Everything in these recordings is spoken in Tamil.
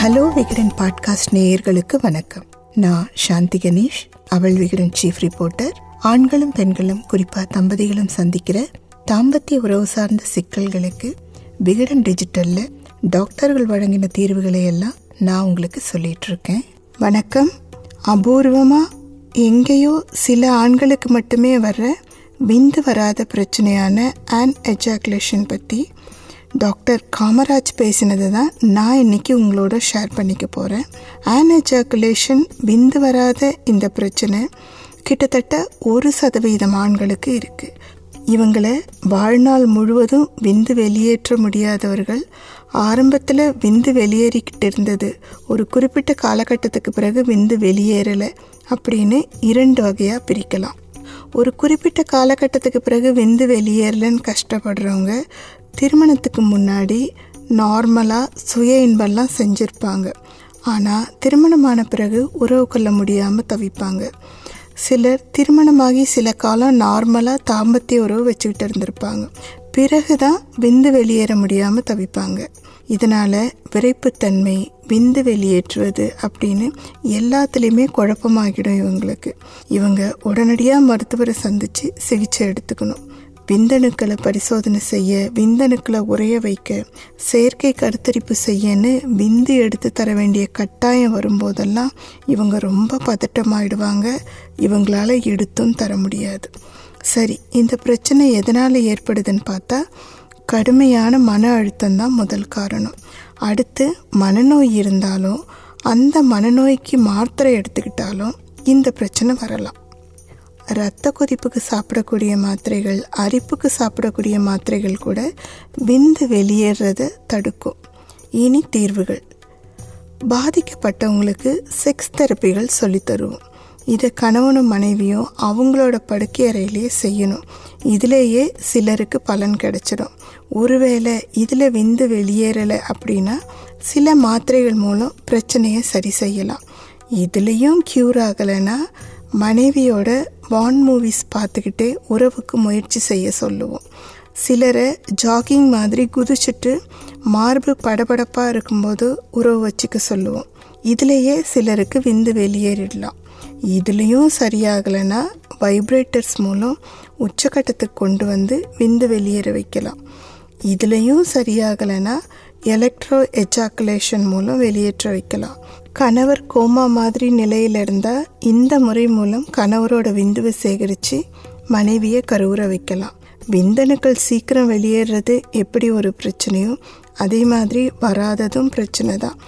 ஹலோ விகடன் பாட்காஸ்ட் நேயர்களுக்கு வணக்கம். நான் சாந்தி கணேஷ், அவள் விகடன் சீஃப் ரிப்போர்ட்டர். ஆண்களும் பெண்களும் குறிப்பாக தம்பதிகளும் சந்திக்கிற தாம்பத்திய உறவு சார்ந்த சிக்கல்களுக்கு விகடன் டிஜிட்டலில் டாக்டர்கள் வழங்கின தீர்வுகளை எல்லாம் நான் உங்களுக்கு சொல்லிகிட்ருக்கேன். வணக்கம். அபூர்வமாக எங்கேயோ சில ஆண்களுக்கு மட்டுமே வர்ற விந்து வராத பிரச்சனையான ஆன் எஜாகுலேஷன் பற்றி டாக்டர் காமராஜ் பேசினது தான் நான் இன்றைக்கி உங்களோட ஷேர் பண்ணிக்க போகிறேன். ஆன் எஜாகுலேஷன், விந்து வராத இந்த பிரச்சனை கிட்டத்தட்ட 1% ஆண்களுக்கு இருக்குது. இவங்களை வாழ்நாள் முழுவதும் விந்து வெளியேற்ற முடியாதவர்கள், ஆரம்பத்தில் விந்து வெளியேறிக்கிட்டு இருந்தது, ஒரு குறிப்பிட்ட காலகட்டத்துக்கு பிறகு விந்து வெளியேறலை அப்படின்னு 2 வகையாக பிரிக்கலாம். ஒரு குறிப்பிட்ட காலகட்டத்துக்கு பிறகு விந்து வெளியேறலைன்னு கஷ்டப்படுறவங்க திருமணத்துக்கு முன்னாடி நார்மலாக சுய இன்பம்லாம் செஞ்சுருப்பாங்க. ஆனால் திருமணமான பிறகு உறவு கொள்ள முடியாமல் தவிப்பாங்க. சிலர் திருமணமாகி சில காலம் நார்மலாக தாம்பத்திய உறவு வச்சுக்கிட்டு இருந்திருப்பாங்க. பிறகு தான் விந்து வெளியேற முடியாமல் தவிப்பாங்க. இதனால் விரைப்புத்தன்மை, விந்து வெளியேற்றுவது அப்படின்னு எல்லாத்துலேயுமே குழப்பமாகிடும் இவங்களுக்கு. இவங்க உடனடியாக மருத்துவரை சந்தித்து சிகிச்சை எடுத்துக்கணும். விந்தணுக்களை பரிசோதனை செய்ய, விந்தணுக்களை உறைய வைக்க, செயற்கை கருத்தரிப்பு செய்யன்னு விந்து எடுத்து தர வேண்டிய கட்டாயம் வரும்போதெல்லாம் இவங்க ரொம்ப பதட்டமாயிடுவாங்க. இவங்களால் எடுத்தும் தர முடியாது. சரி, இந்த பிரச்சனை எதனால் ஏற்படுதுன்னு பார்த்தா கடுமையான மன அழுத்தம்தான் முதல் காரணம். அடுத்து மனநோய் இருந்தாலும் அந்த மனநோய்க்கு மாத்திரை எடுத்துக்கிட்டாலும் இந்த பிரச்சனை வரலாம். இரத்த கொதிப்புக்கு சாப்பிடக்கூடிய மாத்திரைகள், அரிப்புக்கு சாப்பிடக்கூடிய மாத்திரைகள் கூட விந்து வெளியேறதை தடுக்கும். இனி தீர்வுகள். பாதிக்கப்பட்டவங்களுக்கு செக்ஸ் தெரப்பிகள் சொல்லித்தருவோம். இதை கணவனும் மனைவியும் அவங்களோட படுக்கை அறையிலேயே செய்யணும். இதிலேயே சிலருக்கு பலன் கிடைச்சிடும். ஒருவேளை இதில் விந்து வெளியேறலை அப்படின்னா சில மாத்திரைகள் மூலம் பிரச்சனையை சரி செய்யலாம். இதுலேயும் க்யூர் ஆகலைன்னா மனைவியோட பாண்ட் மூவிஸ் பார்த்துக்கிட்டே உறவுக்கு முயற்சி செய்ய சொல்லுவோம். சிலரை ஜாகிங் மாதிரி குதிச்சுட்டு மார்பு படபடப்பாக இருக்கும்போது உறவு வச்சுக்க சொல்லுவோம். இதுலேயே சிலருக்கு விந்து வெளியேறிடலாம். இதுலேயும் சரியாகலைன்னா வைப்ரேட்டர்ஸ் மூலம் உச்சக்கட்டத்துக்கு கொண்டு வந்து விந்து வெளியேற வைக்கலாம். இதுலேயும் சரியாகலைன்னா எலக்ட்ரோ எஜாக்குலேஷன் மூலம் வெளியேற்ற வைக்கலாம். கணவர் கோமா மாதிரி நிலையில் இருந்தால் இந்த முறை மூலம் கணவரோட விந்துவை சேகரித்து மனைவியை கருவுற வைக்கலாம். விந்தணுக்கள் சீக்கிரம் வெளியேறது எப்படி ஒரு பிரச்சனையோ அதே மாதிரி வராததும் பிரச்சனை தான்.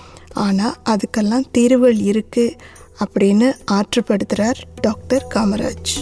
ஆனால் அதுக்கெல்லாம் தீர்வுகள் இருக்குது அப்படின்னு ஆற்றுப்படுத்துகிறார் டாக்டர் காமராஜ்.